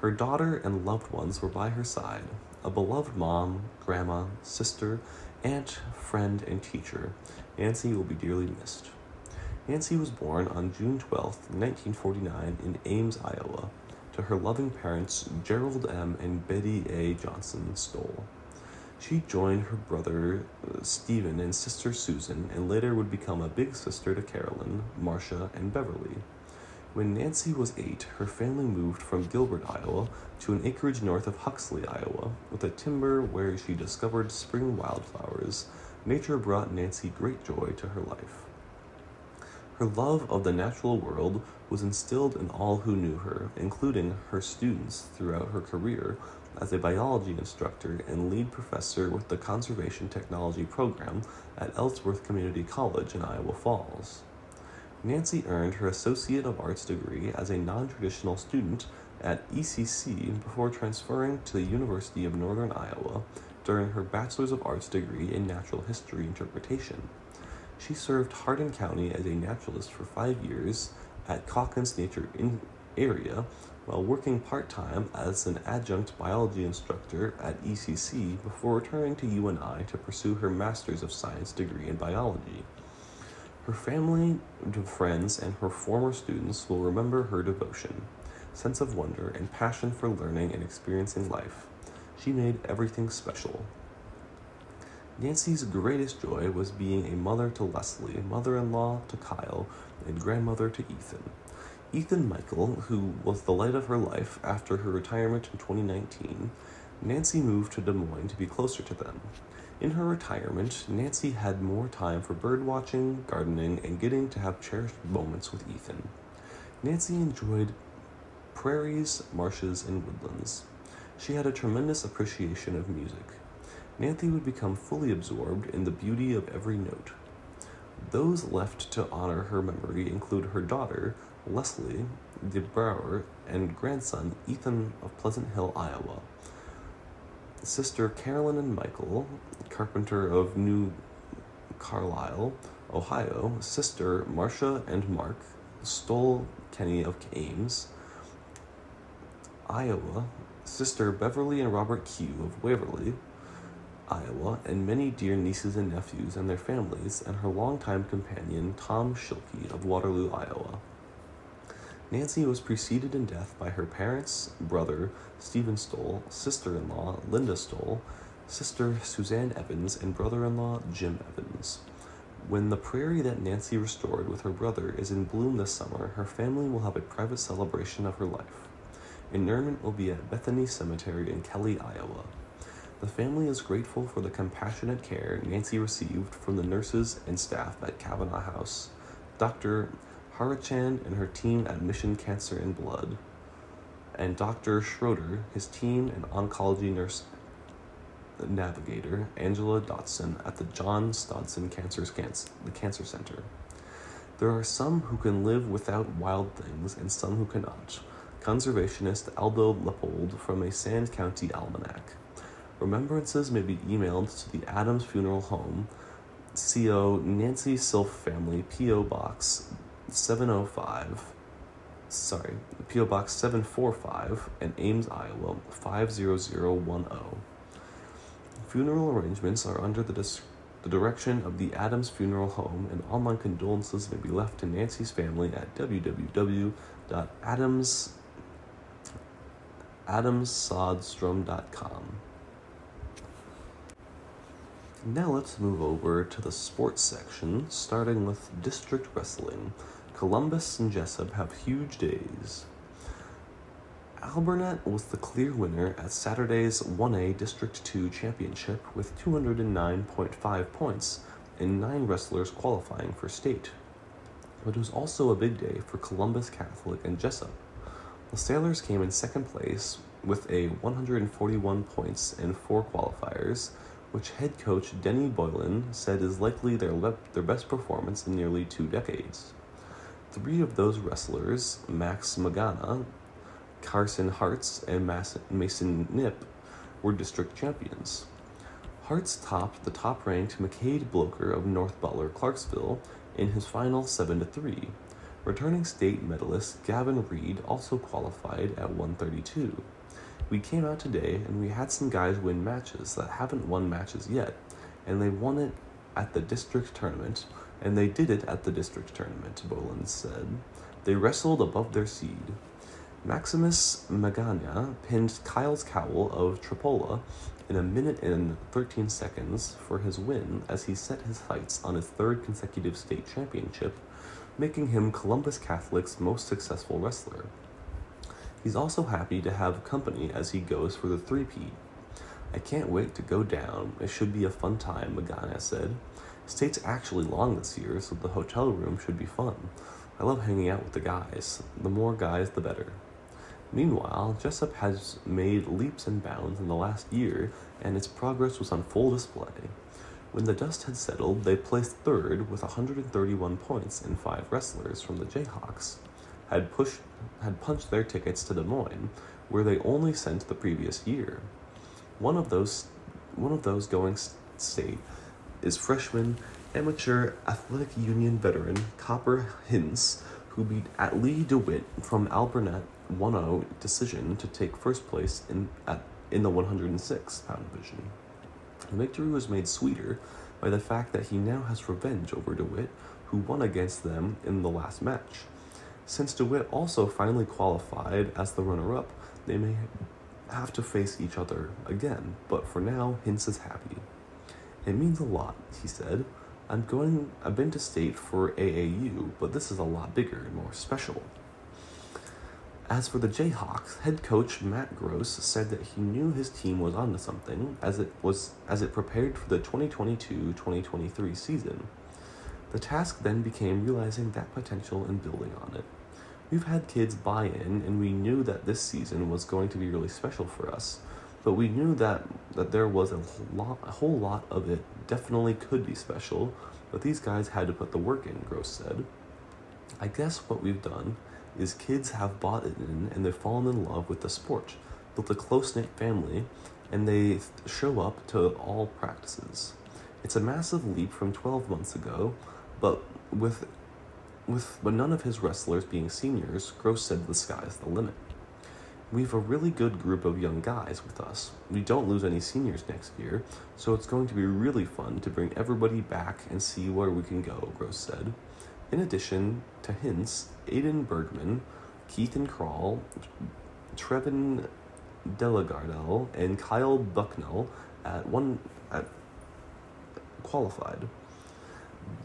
Her daughter and loved ones were by her side, a beloved mom, grandma, sister, aunt, friend, and teacher. Nancy will be dearly missed. Nancy was born on June twelfth, nineteen forty-nine, in Ames, Iowa, to her loving parents Gerald M. and Betty A. Johnson Stoll. She joined her brother uh, Stephen and sister Susan, and later would become a big sister to Carolyn, Marcia, and Beverly. When Nancy was eight, her family moved from Gilbert, Iowa, to an acreage north of Huxley, Iowa, with a timber where she discovered spring wildflowers. Nature brought Nancy great joy to her life. Her love of the natural world was instilled in all who knew her, including her students throughout her career, as a biology instructor and lead professor with the Conservation Technology Program at Ellsworth Community College in Iowa Falls. Nancy earned her Associate of Arts degree as a non-traditional student at E C C before transferring to the University of Northern Iowa during her Bachelor's of Arts degree in Natural History Interpretation. She served Hardin County as a naturalist for five years at Calkins Nature Area while working part-time as an adjunct biology instructor at E C C before returning to U N I to pursue her Master's of Science degree in biology. Her family, friends, and her former students will remember her devotion, sense of wonder, and passion for learning and experiencing life. She made everything special. Nancy's greatest joy was being a mother to Leslie, mother-in-law to Kyle, and grandmother to Ethan. Ethan Michael, who was the light of her life after her retirement in twenty nineteen, Nancy moved to Des Moines to be closer to them. In her retirement, Nancy had more time for birdwatching, gardening, and getting to have cherished moments with Ethan. Nancy enjoyed prairies, marshes, and woodlands. She had a tremendous appreciation of music. Nancy would become fully absorbed in the beauty of every note. Those left to honor her memory include her daughter, Leslie DeBrower, and grandson, Ethan of Pleasant Hill, Iowa. Sister Carolyn and Michael, carpenter of New Carlisle, Ohio. Sister Marcia and Mark, Stoll Kenny of Ames, Iowa. Sister Beverly and Robert Q of Waverly, Iowa, and many dear nieces and nephews and their families, and her longtime companion, Tom Schilke of Waterloo, Iowa. Nancy was preceded in death by her parents, brother, Stephen Stoll, sister-in-law, Linda Stoll, sister, Suzanne Evans, and brother-in-law, Jim Evans. When the prairie that Nancy restored with her brother is in bloom this summer, her family will have a private celebration of her life. Interment will be at Bethany Cemetery in Kelly, Iowa. The family is grateful for the compassionate care Nancy received from the nurses and staff at Kavanaugh House, Doctor Harachan and her team at Mission Cancer and Blood, and Doctor Schroeder, his team, and oncology nurse navigator Angela Dodson at the John Dodson Cancer, the Cancer Center. There are some who can live without wild things and some who cannot. Conservationist Aldo Leopold from a Sand County Almanac. Remembrances may be emailed to the Adams Funeral Home, C O Nancy Silf Family, P O Box seven oh five, sorry, P O Box seven forty-five in Ames, Iowa, five zero zero one zero. Funeral arrangements are under the, dis- the direction of the Adams Funeral Home, and online condolences may be left to Nancy's family at w w w dot adams sodstrom dot com. Now let's move over to the sports section, starting with district wrestling. Columbus and Jessup have huge days. Alburnett was the clear winner at Saturday's one A District two Championship with two hundred nine point five points and nine wrestlers qualifying for state. But it was also a big day for Columbus Catholic and Jessup. The Sailors came in second place with a one hundred forty-one points and four qualifiers, which head coach Denny Boylan said is likely their le- their best performance in nearly two decades. Three of those wrestlers, Max Magana, Carson Hartz, and Mas- Mason Knipp, were district champions. Hartz topped the top-ranked McCade Bloker of North Butler Clarksville in his final seven to three. Returning state medalist Gavin Reed also qualified at one thirty-two. We came out today and we had some guys win matches that haven't won matches yet, and they won it at the district tournament, and they did it at the district tournament, Boland said. They wrestled above their seed. Maximus Magana pinned Kyles Cowell of Tripola in a minute and thirteen seconds for his win as he set his sights on his third consecutive state championship, making him Columbus Catholic's most successful wrestler. He's also happy to have company as he goes for the three-peat. I can't wait to go down. It should be a fun time, Magana said. State's actually long this year, so the hotel room should be fun. I love hanging out with the guys. The more guys, the better. Meanwhile, Jessup has made leaps and bounds in the last year, and its progress was on full display. When the dust had settled, they placed third with one hundred thirty-one points, and five wrestlers from the Jayhawks had pushed, had punched their tickets to Des Moines, where they only sent the previous year. One of those, one of those going state is freshman amateur athletic union veteran Copper Hintz, who beat Atlee DeWitt from Alburnett one oh decision to take first place in at, in the one hundred six pound division. The victory was made sweeter by the fact that he now has revenge over DeWitt, who won against them in the last match. Since DeWitt also finally qualified as the runner-up, they may have to face each other again, but for now, Hintz is happy. "It means a lot," he said. I'm going, I've been to state for A A U, but this is a lot bigger and more special." As for the Jayhawks, head coach Matt Gross said that he knew his team was onto something as it was as it prepared for the twenty twenty-two twenty twenty-three season. The task then became realizing that potential and building on it. "We've had kids buy in, and we knew that this season was going to be really special for us, but we knew that, that there was a, lot, a whole lot of it definitely could be special, but these guys had to put the work in," Gross said. "I guess what we've done is kids have bought it in, and they've fallen in love with the sport, built a close-knit family, and they show up to all practices. It's a massive leap from twelve months ago, but with with but none of his wrestlers being seniors, Gross said the sky's the limit. We have a really good group of young guys with us. We don't lose any seniors next year, so it's going to be really fun to bring everybody back and see where we can go," Gross said. In addition to Hintz, Aiden Bergman, Keithan Krall, Trevin Delagardelle, and Kyle Bucknell at one at qualified.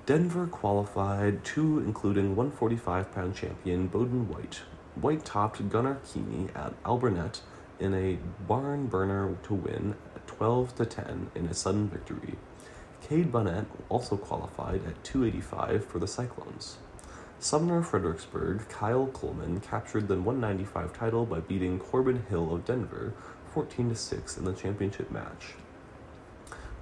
Denver qualified two, including one forty-five pound champion Bowden White. White topped Gunnar Keeney at Alburnett in a barn burner to win twelve to ten in a sudden victory. Cade Bunnett also qualified at two eighty-five for the Cyclones. Sumner Fredericksburg, Kyle Coleman captured the one ninety-five title by beating Corbin Hill of Denver fourteen to six in the championship match.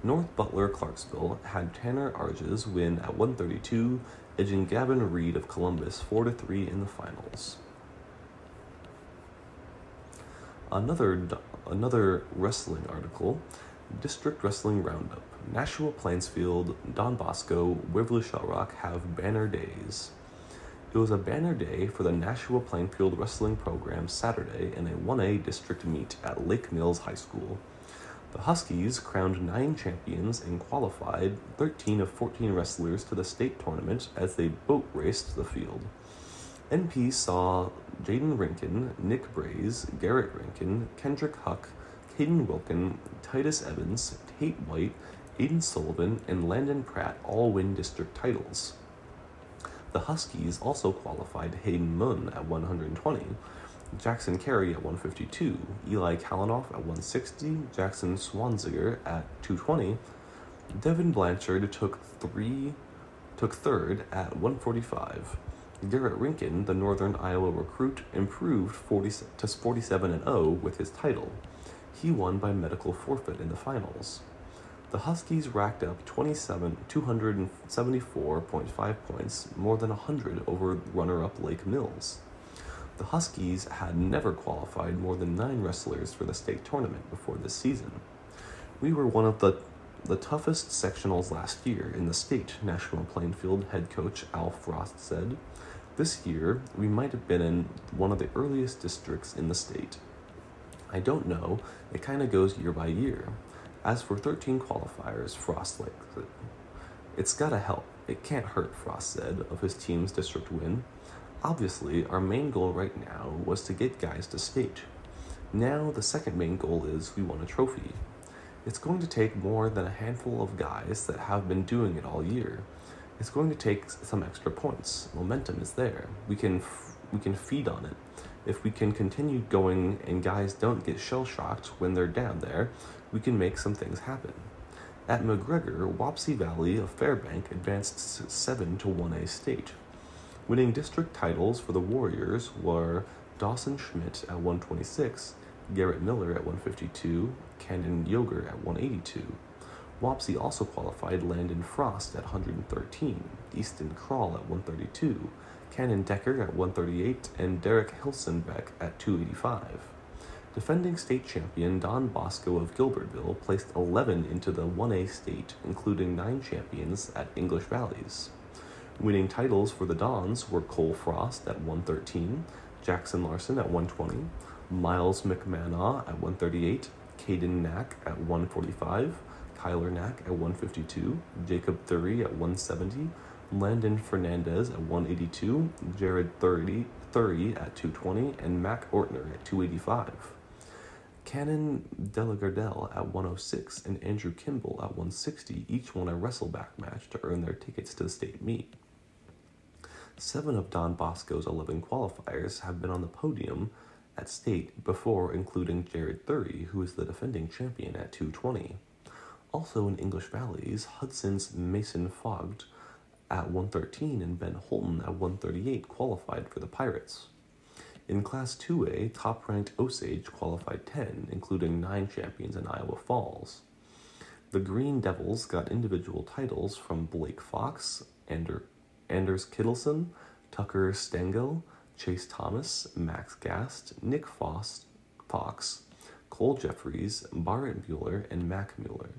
North Butler Clarksville had Tanner Arges win at one thirty-two, edging Gavin Reed of Columbus four to three in the finals. Another another wrestling article, District Wrestling Roundup. Nashua Plainfield, Don Bosco, Waverly Shawrock have banner days. It was a banner day for the Nashua Plainfield wrestling program Saturday in a one A district meet at Lake Mills High School. The Huskies crowned nine champions and qualified thirteen of fourteen wrestlers to the state tournament as they boat raced the field. N P saw Jaden Rinkin, Nick Braze, Garrett Rinkin, Kendrick Huck, Caden Wilkin, Titus Evans, Tate White, Aiden Sullivan, and Landon Pratt all win district titles. The Huskies also qualified Hayden Munn at one hundred twenty, Jackson Carey at one fifty-two, Eli Kalanoff at one sixty, Jackson Swanziger at two twenty, Devin Blanchard took, three, took third at one forty-five. Garrett Rinkin, the Northern Iowa recruit, improved forty to forty-seven and oh with his title. He won by medical forfeit in the finals. The Huskies racked up two hundred seventy-four point five points, more than one hundred over runner-up Lake Mills. The Huskies had never qualified more than nine wrestlers for the state tournament before this season. "We were one of the The toughest sectionals last year in the state," Nashua Plainfield head coach Al Frost said. "This year, we might have been in one of the earliest districts in the state. I don't know, it kind of goes year by year. As for thirteen qualifiers, Frost likes it. It's gotta help, it can't hurt," Frost said of his team's district win. "Obviously, our main goal right now was to get guys to state. Now, the second main goal is we won a trophy. It's going to take more than a handful of guys that have been doing it all year. It's going to take some extra points. Momentum is there. We can f- we can feed on it. If we can continue going and guys don't get shell-shocked when they're down there, we can make some things happen." At McGregor, Wapsie Valley of Fairbank advanced seven to one A state. Winning district titles for the Warriors were Dawson Schmidt at one twenty-six, Garrett Miller at one fifty-two, Cannon Yoger at one eighty-two. Wapsie also qualified Landon Frost at one hundred thirteen, Easton Krall at one thirty-two, Cannon Decker at one thirty-eight, and Derek Hilsenbeck at two eighty-five. Defending state champion Don Bosco of Gilbertville placed eleven into the one A state, including nine champions at English Valleys. Winning titles for the Dons were Cole Frost at one thirteen, Jackson Larson at one twenty, Miles McManah at one thirty-eight, Caden Knack at one forty-five, Kyler Knack at one fifty-two, Jacob Thury at one seventy, Landon Fernandez at one eighty-two, Jared Thury at two twenty, and Mac Ortner at two eighty-five. Cannon Delagardelle at one oh six and Andrew Kimball at one sixty each won a wrestleback match to earn their tickets to the state meet. Seven of Don Bosco's eleven qualifiers have been on the podium at state before, including Jared Thury, who is the defending champion at two twenty. Also in English Valleys, Hudson's Mason Fogged at one thirteen and Ben Holton at one thirty-eight qualified for the Pirates. In Class two A, top-ranked Osage qualified ten, including nine champions in Iowa Falls. The Green Devils got individual titles from Blake Fox, Ander, Anders Kittleson, Tucker Stengel, Chase Thomas, Max Gast, Nick Foss, Fox, Cole Jeffries, Barrett Mueller, and Mac Mueller.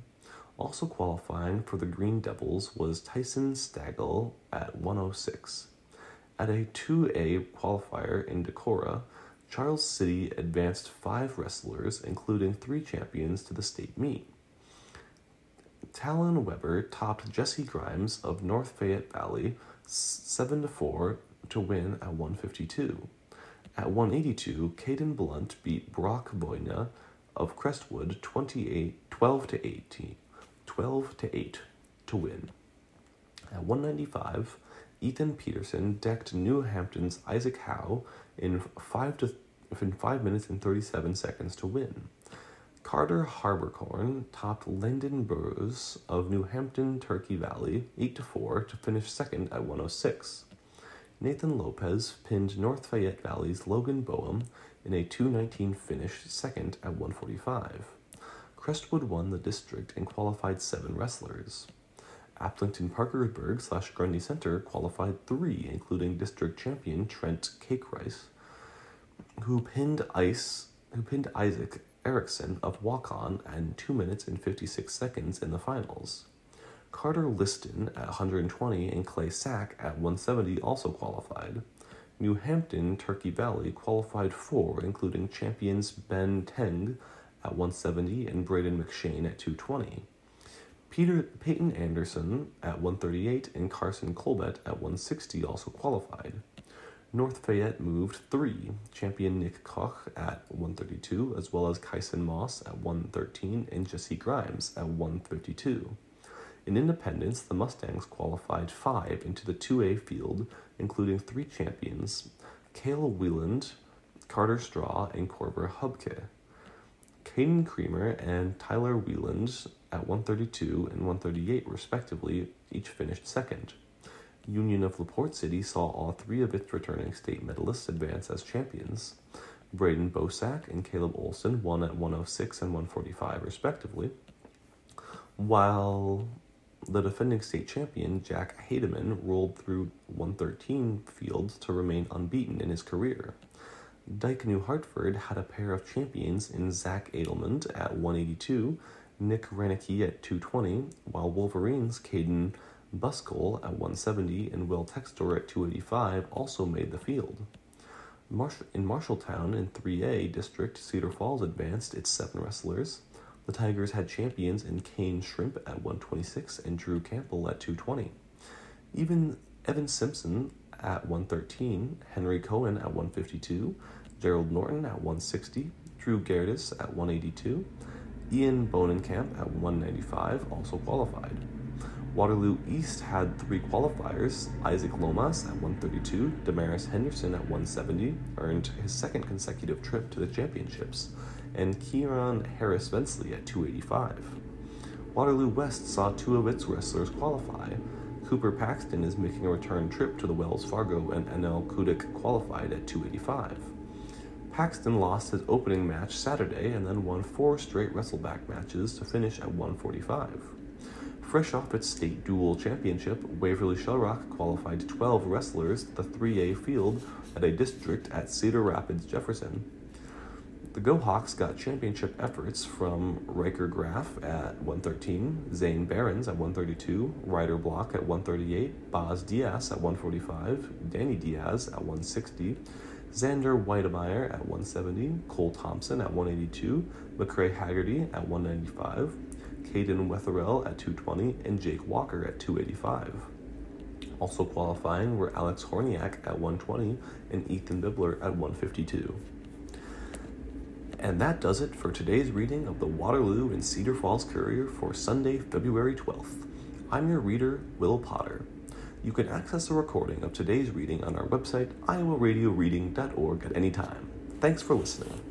Also qualifying for the Green Devils was Tyson Stagel at one oh six. At a two A qualifier in Decorah, Charles City advanced five wrestlers, including three champions, to the state meet. Talon Weber topped Jesse Grimes of North Fayette Valley seven to four to win at one fifty-two. At one eighty-two, Caden Blunt beat Brock Boyna of Crestwood twenty-eight, twelve to eight to win. At one ninety-five, Ethan Peterson decked New Hampton's Isaac Howe in five to in five minutes and thirty-seven seconds to win. Carter Harbercorn topped Lyndon Burroughs of New Hampton Turkey Valley eight to four to finish second at one oh six. Nathan Lopez pinned North Fayette Valley's Logan Boehm in a two nineteen finish second at one forty-five. Crestwood won the district and qualified seven wrestlers. Applington Parkersburg slash Grundy Center qualified three, including district champion Trent Cakerice, who pinned ice who pinned Isaac Erickson of Waukon in two minutes and fifty-six seconds in the finals. Carter Liston at one twenty and Clay Sack at one seventy also qualified. New Hampton Turkey Valley qualified four, including champions Ben Teng at one seventy and Braden McShane at two twenty. Peter Peyton Anderson at one thirty-eight and Carson Colbett at one sixty also qualified. North Fayette moved three, champion Nick Koch at one thirty-two, as well as Kyson Moss at one thirteen and Jesse Grimes at one fifty-two. In Independence, the Mustangs qualified five into the two A field, including three champions, Kale Wieland, Carter Straw, and Corver Hubke. Caden Creamer and Tyler Wieland at one thirty-two and one thirty-eight, respectively, each finished second. Union of LaPorte City saw all three of its returning state medalists advance as champions. Braden Bosak and Caleb Olson won at one oh six and one forty-five, respectively, while the defending state champion Jack Hademan rolled through one thirteen fields to remain unbeaten in his career. Dyke New Hartford had a pair of champions in Zach Adelman at one eighty-two, Nick Ranneke at two twenty, while Wolverines' Caden Buskell at one seventy and Will Textor at two eighty-five also made the field. Marsh- in Marshalltown in three A District, Cedar Falls advanced its seven wrestlers. The Tigers had champions in Kane Shrimp at one twenty-six and Drew Campbell at two twenty. Even Evan Simpson at one thirteen, Henry Cohen at one fifty-two, Gerald Norton at one sixty, Drew Gerdes at one eighty-two, Ian Bonenkamp at one ninety-five also qualified. Waterloo East had three qualifiers, Isaac Lomas at one thirty-two, Damaris Henderson at one seventy, earned his second consecutive trip to the championships, and Kieran Harris-Vensley at two eighty-five. Waterloo West saw two of its wrestlers qualify. Cooper Paxton is making a return trip to the Wells Fargo and N L Kudyk qualified at two eighty-five. Paxton lost his opening match Saturday and then won four straight wrestleback matches to finish at one forty-five. Fresh off its state dual championship, Waverly Shellrock qualified twelve wrestlers to the three A field at a district at Cedar Rapids, Jefferson. The GoHawks got championship efforts from Riker Graff at one thirteen, Zane Barons at one thirty-two, Ryder Block at one thirty-eight, Boz Diaz at one forty-five, Danny Diaz at one sixty, Xander Weidemeyer at one seventy, Cole Thompson at one eighty-two, McCray Haggerty at one ninety-five, Caden Wetherell at two twenty, and Jake Walker at two eighty-five. Also qualifying were Alex Horniak at one twenty and Ethan Bibler at one fifty-two. And that does it for today's reading of the Waterloo and Cedar Falls Courier for Sunday, February twelfth. I'm your reader, Will Potter. You can access a recording of today's reading on our website, iowa radio reading dot org, at any time. Thanks for listening.